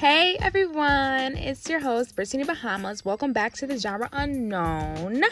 Hey everyone, it's your host Brittany Bahamas. Welcome back to the Genre Unknown.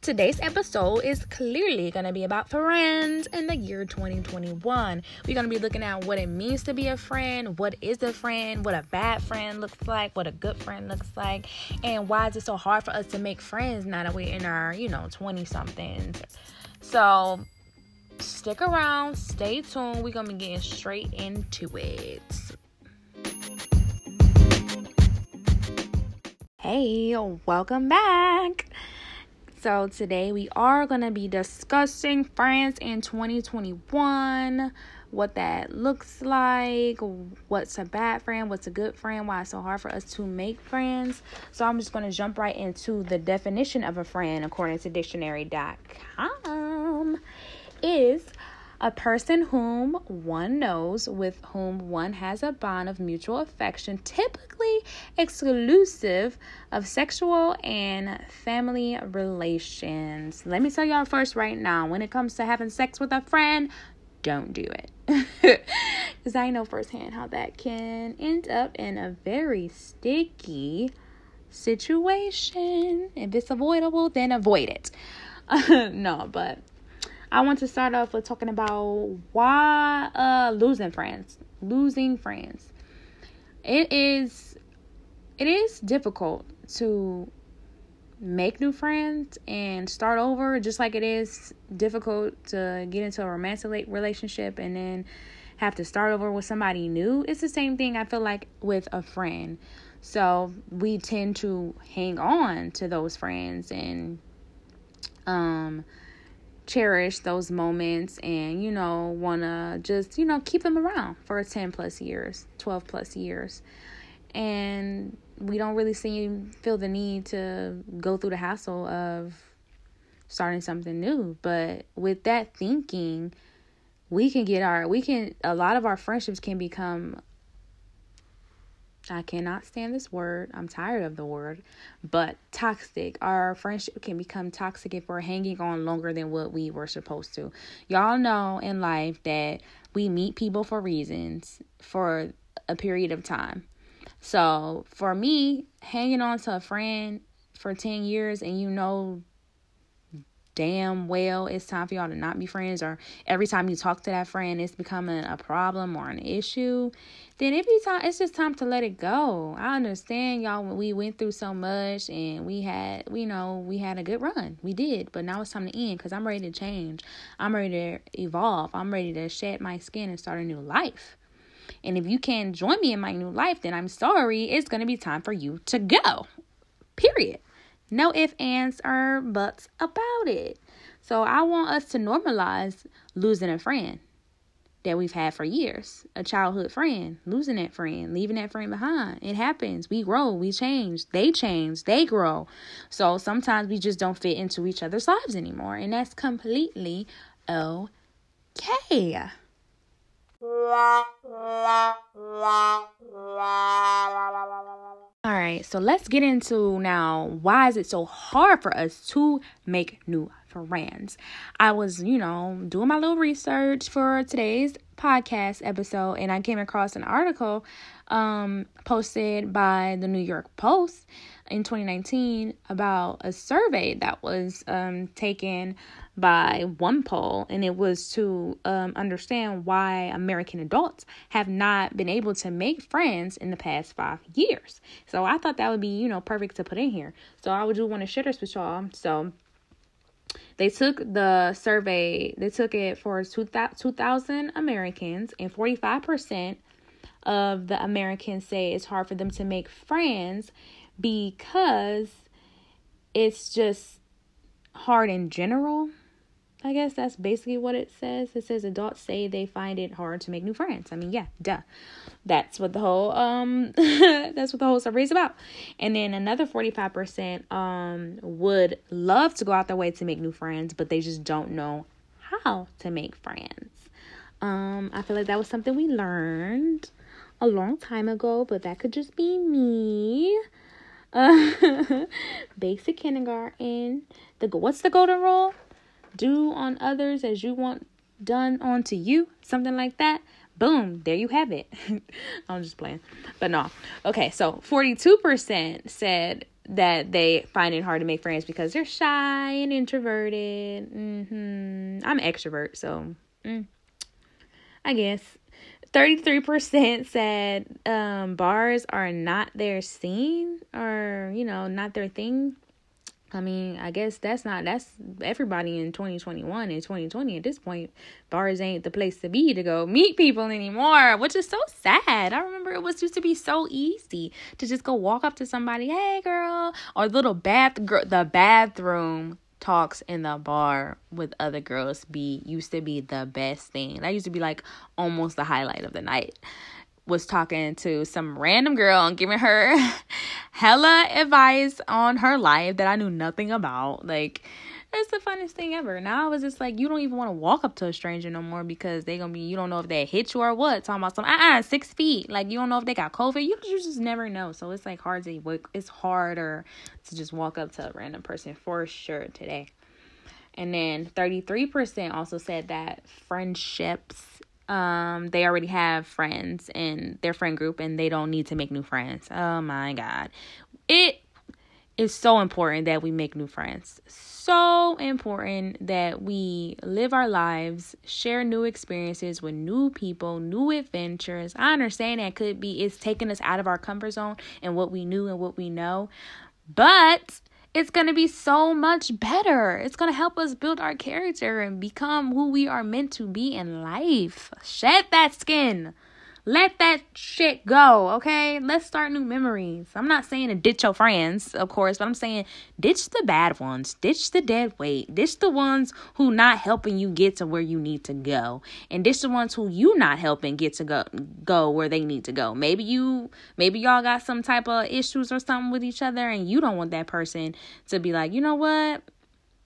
Today's episode is clearly going to be about friends in the year 2021. We're going to be looking at what it means to be a friend, what is a friend, what a bad friend looks like, what a good friend looks like, and why is it so hard for us to make friends now that we're in our, 20-somethings. So stick around, stay tuned. We're going to be getting straight into it. Hey, welcome back. So today we are going to be discussing friends in 2021, what that looks like, what's a bad friend, what's a good friend, why it's so hard for us to make friends. So I'm just going to jump right into the definition of a friend according to dictionary.com. Is a person whom one knows, with whom one has a bond of mutual affection, typically exclusive of sexual and family relations. Let me tell y'all first right now, when it comes to having sex with a friend, don't do it. Because I know firsthand how that can end up in a very sticky situation. If it's avoidable, then avoid it. No, but I want to start off with talking about why losing friends. It is difficult to make new friends and start over, just like it is difficult to get into a romantic relationship and then have to start over with somebody new. It's the same thing I feel like with a friend. So we tend to hang on to those friends and cherish those moments and want to just keep them around for 12 plus years, and we don't really feel the need to go through the hassle of starting something new. But with that thinking, a lot of our friendships can become, I cannot stand this word, I'm tired of the word, but toxic. Our friendship can become toxic if we're hanging on longer than what we were supposed to. Y'all know in life that we meet people for reasons for a period of time. So for me, hanging on to a friend for 10 years and damn well it's time for y'all to not be friends, or every time you talk to that friend it's becoming a problem or an issue, then it's just time to let it go. I understand, y'all, we went through so much and we had a good run. We did, but now it's time to end because I'm ready to change. I'm ready to evolve. I'm ready to shed my skin and start a new life. And if you can't join me in my new life, then I'm sorry, it's going to be time for you to go. Period. No ifs, ands, or buts about it. So I want us to normalize losing a friend that we've had for years. A childhood friend, losing that friend, leaving that friend behind. It happens. We grow. We change. They grow. So sometimes we just don't fit into each other's lives anymore. And that's completely okay. All right, so let's get into now, why is it so hard for us to make new friends? I was, doing my little research for today's podcast episode, and I came across an article posted by the New York Post in 2019 about a survey that was taken by one poll, and it was to understand why American adults have not been able to make friends in the past 5 years. So I thought that would be, perfect to put in here. So I would just want to share this with y'all. So they took the survey, they took it for 2,000 Americans, and 45% of the Americans say it's hard for them to make friends because it's just hard in general. I guess that's basically what it says. It says adults say they find it hard to make new friends. I mean, yeah, duh. That's what the whole survey is about. And then another 45% would love to go out their way to make new friends, but they just don't know how to make friends. I feel like that was something we learned a long time ago, but that could just be me. Basic kindergarten. What's the golden rule? Do on others as you want done onto you, something like that. Boom, there you have it. I'm just playing. But no. Okay, so 42% said that they find it hard to make friends because they're shy and introverted. I'm an extrovert, so I guess. 33% said bars are not their scene or, you know, not their thing. I mean, I guess that's everybody in 2021 and 2020 at this point. Bars ain't the place to be to go meet people anymore, which is so sad. I remember it was used to be so easy to just go walk up to somebody, hey girl, or the bathroom talks in the bar with other girls used to be the best thing. That used to be like almost the highlight of the night. Was talking to some random girl and giving her hella advice on her life that I knew nothing about. Like, it's the funnest thing ever. Now it's just like you don't even want to walk up to a stranger no more because they gonna be, you don't know if they hit you or what. Talking about some 6 feet. Like, you don't know if they got COVID. You just never know. So it's like it's harder to just walk up to a random person for sure today. And then 33% also said that friendships. They already have friends in their friend group and they don't need to make new friends. Oh my God. It is so important that we make new friends. So important that we live our lives, share new experiences with new people, new adventures. I understand that it's taking us out of our comfort zone and what we knew and what we know, but it's going to be so much better. It's going to help us build our character and become who we are meant to be in life. Shed that skin. Let that shit go, okay? Let's start new memories. I'm not saying to ditch your friends, of course, but I'm saying ditch the bad ones. Ditch the dead weight. Ditch the ones who not helping you get to where you need to go. And ditch the ones who you not helping get to go where they need to go. Maybe y'all got some type of issues or something with each other and you don't want that person to be like, you know what?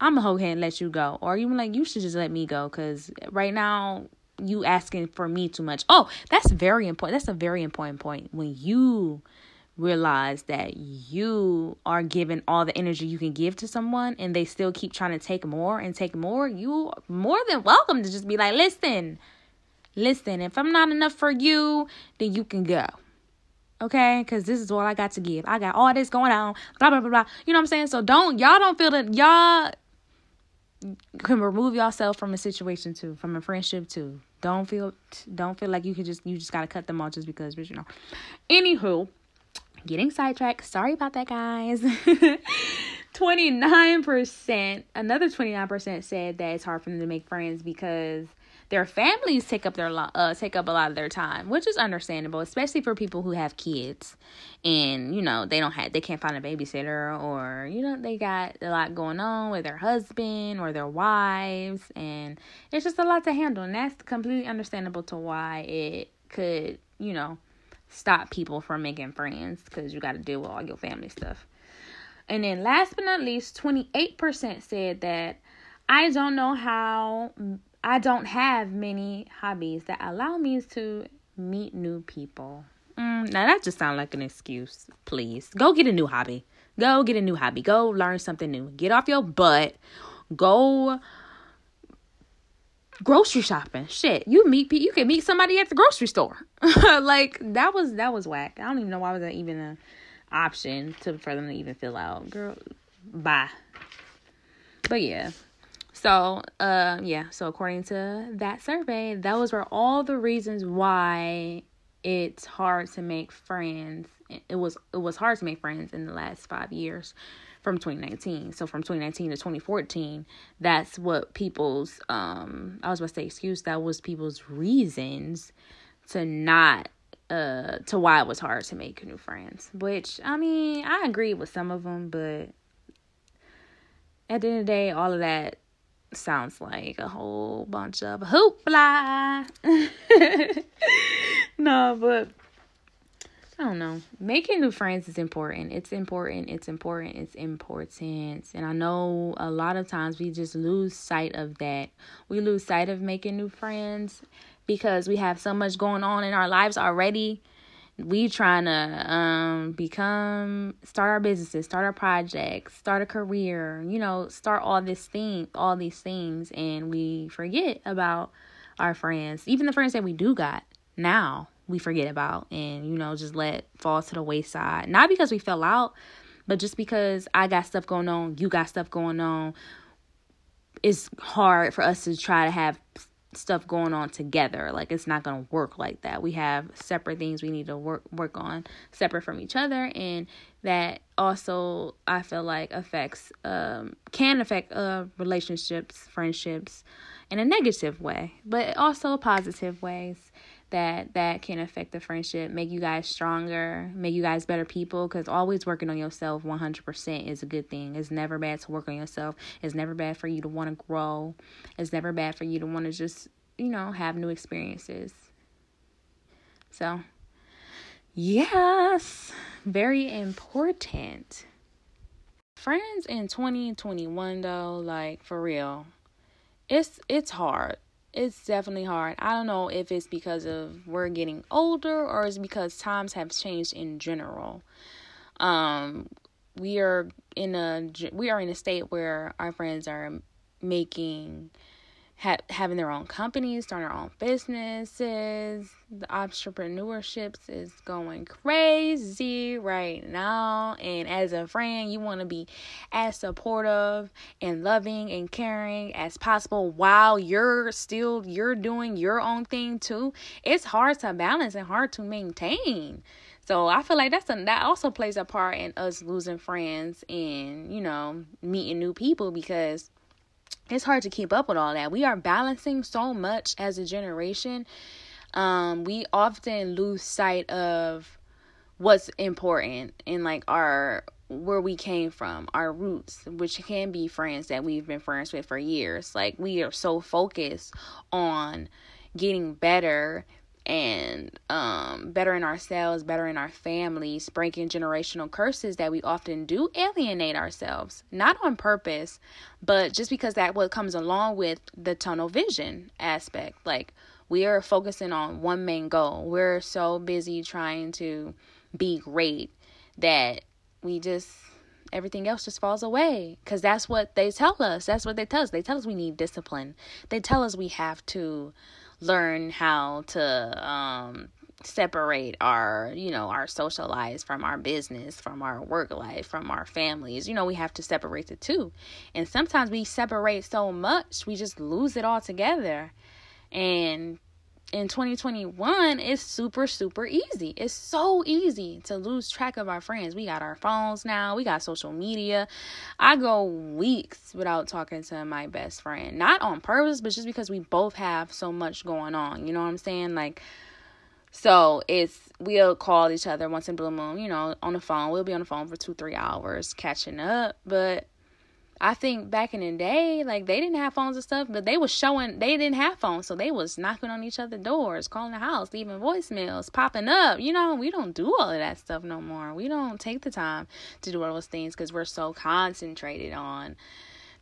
I'm going to hold hand and let you go. Or even like, you should just let me go because right now, you asking for me too much. Oh, that's very important. That's a very important point. When you realize that you are giving all the energy you can give to someone and they still keep trying to take more, you are more than welcome to just be like, listen, if I'm not enough for you, then you can go. Okay, because this is all I got to give. I got all this going on, blah, blah, blah, blah. You know what I'm saying? So y'all don't feel that y'all can remove yourself from a situation too, from a friendship too. Don't feel like you just gotta cut them off just because, but you know. Anywho, getting sidetracked. Sorry about that, guys. 29% said that it's hard for them to make friends because their families take up a lot of their time, which is understandable, especially for people who have kids and, you know, they can't find a babysitter or, you know, they got a lot going on with their husband or their wives. And it's just a lot to handle. And that's completely understandable to why it could, you know, stop people from making friends because you got to deal with all your family stuff. And then last but not least, 28% said that I don't have many hobbies that allow me to meet new people. Now, that just sounds like an excuse. Please, go get a new hobby. Go get a new hobby. Go learn something new. Get off your butt. Go grocery shopping. Shit, you can meet somebody at the grocery store. Like, that was whack. I don't even know why was that even an option for them to even fill out. Girl, bye. But yeah. So, so according to that survey, those were all the reasons why it's hard to make friends. It was hard to make friends in the last 5 years from 2019. So from 2019 to 2014, that's what people's, that was people's reasons to not, to why it was hard to make new friends, which, I mean, I agree with some of them, but at the end of the day, all of that sounds like a whole bunch of hoopla. No, but I don't know. Making new friends is important. It's important. And I know a lot of times we just lose sight of that. We lose sight of making new friends because we have so much going on in our lives already. We trying to start our businesses, start our projects, start a career, you know, start all these things. And we forget about our friends, even the friends that we do got. now we forget about and, you know, just let fall to the wayside. Not because we fell out, but just because I got stuff going on, you got stuff going on. It's hard for us to try to have stuff going on together. Like, it's not going to work like that. We have separate things we need to work on separate from each other, and that also I feel like affects can affect relationships, friendships in a negative way, but also positive ways that can affect the friendship, make you guys stronger, make you guys better people, because always working on yourself 100% is a good thing. It's never bad to work on yourself. It's never bad for you to want to grow. It's never bad for you to want to just, you know, have new experiences. So, yes, very important. Friends in 2021, though, like, for real, it's hard. It's definitely hard. I don't know if it's because of we're getting older or it's because times have changed in general. We are in a state where our friends are having their own companies, starting their own businesses. The entrepreneurships is going crazy right now. And as a friend, you want to be as supportive and loving and caring as possible while you're doing your own thing too. It's hard to balance and hard to maintain. So I feel like that also plays a part in us losing friends and, you know, meeting new people, because it's hard to keep up with all that. We are balancing so much as a generation. We often lose sight of what's important and like where we came from, our roots, which can be friends that we've been friends with for years. Like, we are so focused on getting better and bettering ourselves, bettering our families, breaking generational curses, that we often do alienate ourselves, not on purpose, but just because that what comes along with the tunnel vision aspect. Like, we are focusing on one main goal. We're so busy trying to be great that we just, everything else just falls away, because that's what they tell us. They tell us we need discipline. They tell us we have to learn how to separate our, you know, our social lives from our business, from our work life, from our families. You know, we have to separate the two. And sometimes we separate so much, we just lose it all together. And in 2021, it's super, super easy. It's so easy to lose track of our friends. We got our phones now. We got social media. I go weeks without talking to my best friend. Not on purpose, but just because we both have so much going on. You know what I'm saying? Like, so we'll call each other once in a blue moon, you know, on the phone. We'll be on the phone for 2-3 hours catching up. But I think back in the day, like, they didn't have phones and stuff, but they didn't have phones. So they was knocking on each other's doors, calling the house, leaving voicemails, popping up. You know, we don't do all of that stuff no more. We don't take the time to do all those things because we're so concentrated on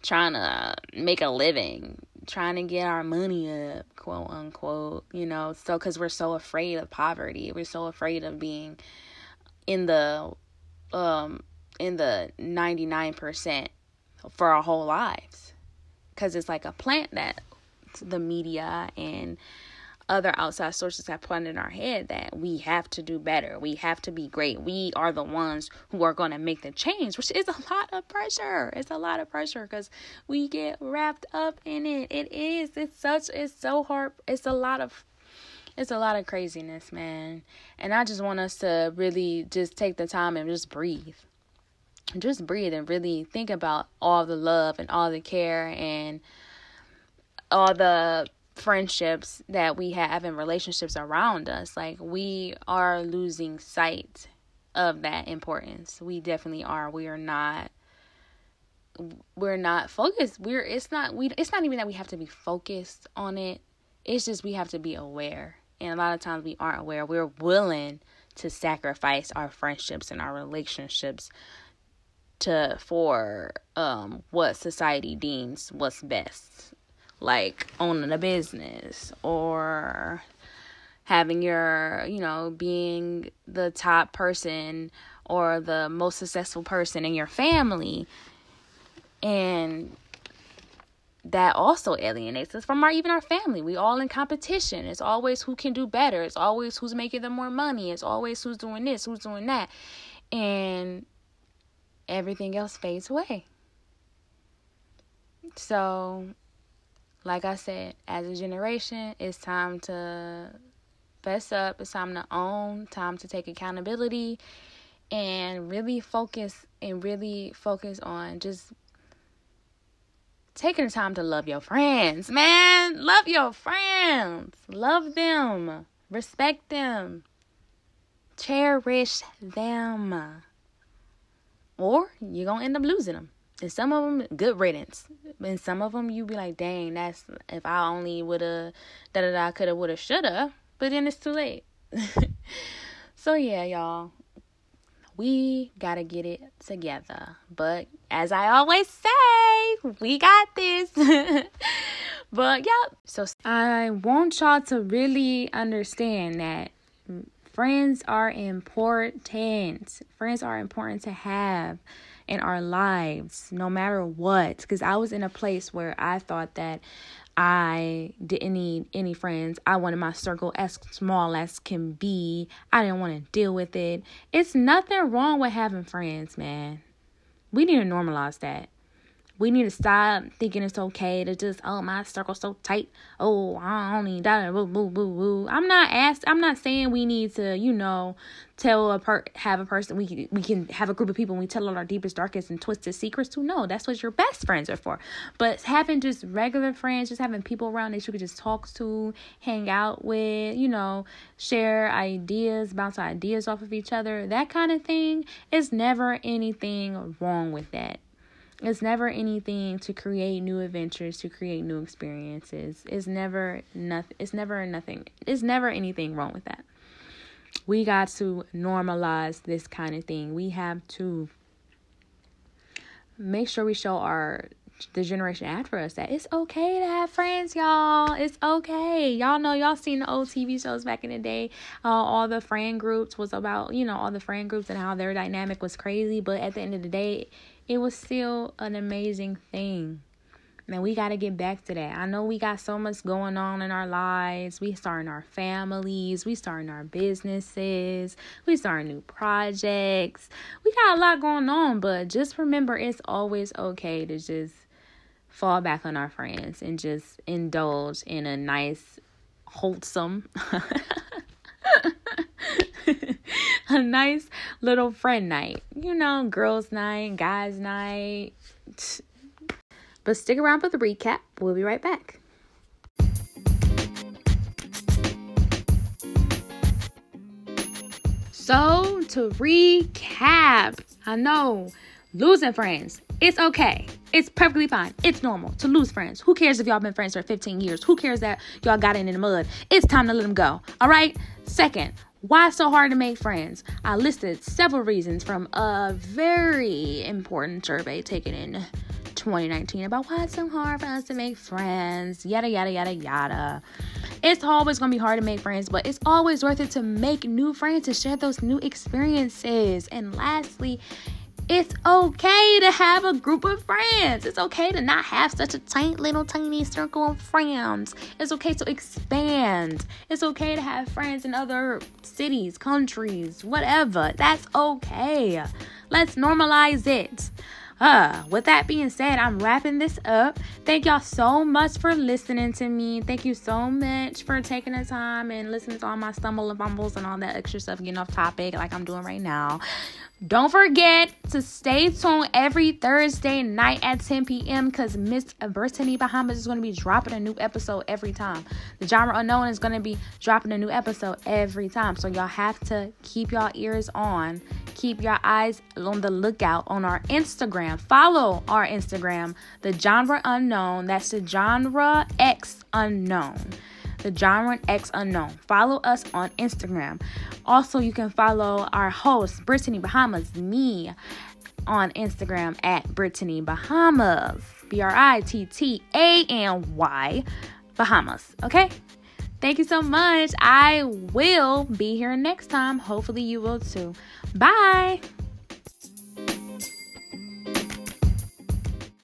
trying to make a living, trying to get our money up, quote unquote, you know, so because we're so afraid of poverty. We're so afraid of being in the 99%. For our whole lives, because it's like a plant that the media and other outside sources have planted in our head, that we have to do better, we have to be great, we are the ones who are going to make the change, which is a lot of pressure. It's a lot of pressure because we get wrapped up in it. It's so hard. It's a lot of craziness, man. And I just want us to really just take the time and just breathe. Just breathe and really think about all the love and all the care and all the friendships that we have and relationships around us. Like, we are losing sight of that importance. We definitely are. We're not focused. It's not even that we have to be focused on it. It's just we have to be aware. And a lot of times we aren't aware. We're willing to sacrifice our friendships and our relationships for what society deems what's best, like owning a business or having your, you know, being the top person or the most successful person in your family. And that also alienates us from even our family. We all in competition. It's always who can do better. It's always who's making the more money. It's always who's doing this, who's doing that. And everything else fades away. So, like I said, as a generation, it's time to fess up. It's time to own, time to take accountability, and really focus on just taking the time to love your friends, man. Love your friends. Love them. Respect them. Cherish them. Or you're going to end up losing them. And some of them, good riddance. And some of them, you be like, dang, that's if I only would have, da-da-da, coulda, woulda, shoulda. But then it's too late. So, yeah, y'all. We got to get it together. But as I always say, we got this. But, yeah. So I want y'all to really understand that friends are important. Friends are important to have in our lives, no matter what. Because I was in a place where I thought that I didn't need any friends. I wanted my circle as small as can be. I didn't want to deal with it. It's nothing wrong with having friends, man. We need to normalize that. We need to stop thinking it's okay to just, oh, my circle's so tight. Oh, I only da boo boo boo boo. I'm not saying we need to, have a person. We can have a group of people and we tell all our deepest, darkest, and twisted secrets to. No, that's what your best friends are for. But having just regular friends, just having people around that you can just talk to, hang out with, share ideas, bounce ideas off of each other, that kind of thing. It's never anything wrong with that. It's never anything to create new adventures, to create new experiences. It's never anything wrong with that. We got to normalize this kind of thing. We have to make sure we show the generation after us that it's okay to have friends, y'all. It's okay. Y'all know, y'all seen the old TV shows back in the day. All the friend groups was about, all the friend groups and how their dynamic was crazy. But at the end of the day, it was still an amazing thing. Man, we got to get back to that. I know we got so much going on in our lives. We starting our families. We starting our businesses. We starting new projects. We got a lot going on, but just remember it's always okay to just fall back on our friends and just indulge in a nice, wholesome, a nice little friend night, girls night, guys night. But stick around for the recap. We'll be right back. So to recap, I know losing friends, it's okay. It's perfectly fine. It's normal to lose friends. Who cares if y'all been friends for 15 years? Who cares that y'all got in the mud? It's time to let them go. All right. Second, why so hard to make friends? I listed several reasons from a very important survey taken in 2019 about why it's so hard for us to make friends. Yada, yada, yada, yada. It's always going to be hard to make friends, but it's always worth it to make new friends, to share those new experiences. And lastly, it's okay to have a group of friends. It's okay to not have such a tiny circle of friends. It's okay to expand. It's okay to have friends in other cities, countries, whatever. That's okay. Let's normalize it. With that being said, I'm wrapping this up. Thank y'all so much for listening to me. Thank you so much for taking the time and listening to all my stumble and bumbles and all that extra stuff, getting off topic like I'm doing right now. Don't forget to stay tuned every Thursday night at 10 p.m. because Miss Brittany Bahamas is going to be dropping a new episode every time. The Genre Unknown is going to be dropping a new episode every time. So y'all have to keep y'all ears on. Keep your eyes on the lookout on our Instagram. Follow our Instagram, The Genre Unknown. That's The Genre X Unknown. The Genre X Unknown. Follow us on Instagram. Also, you can follow our host, Brittany Bahamas, me, on Instagram at Brittany Bahamas. BrittanyY Bahamas. Okay? Thank you so much. I will be here next time. Hopefully you will too. Bye.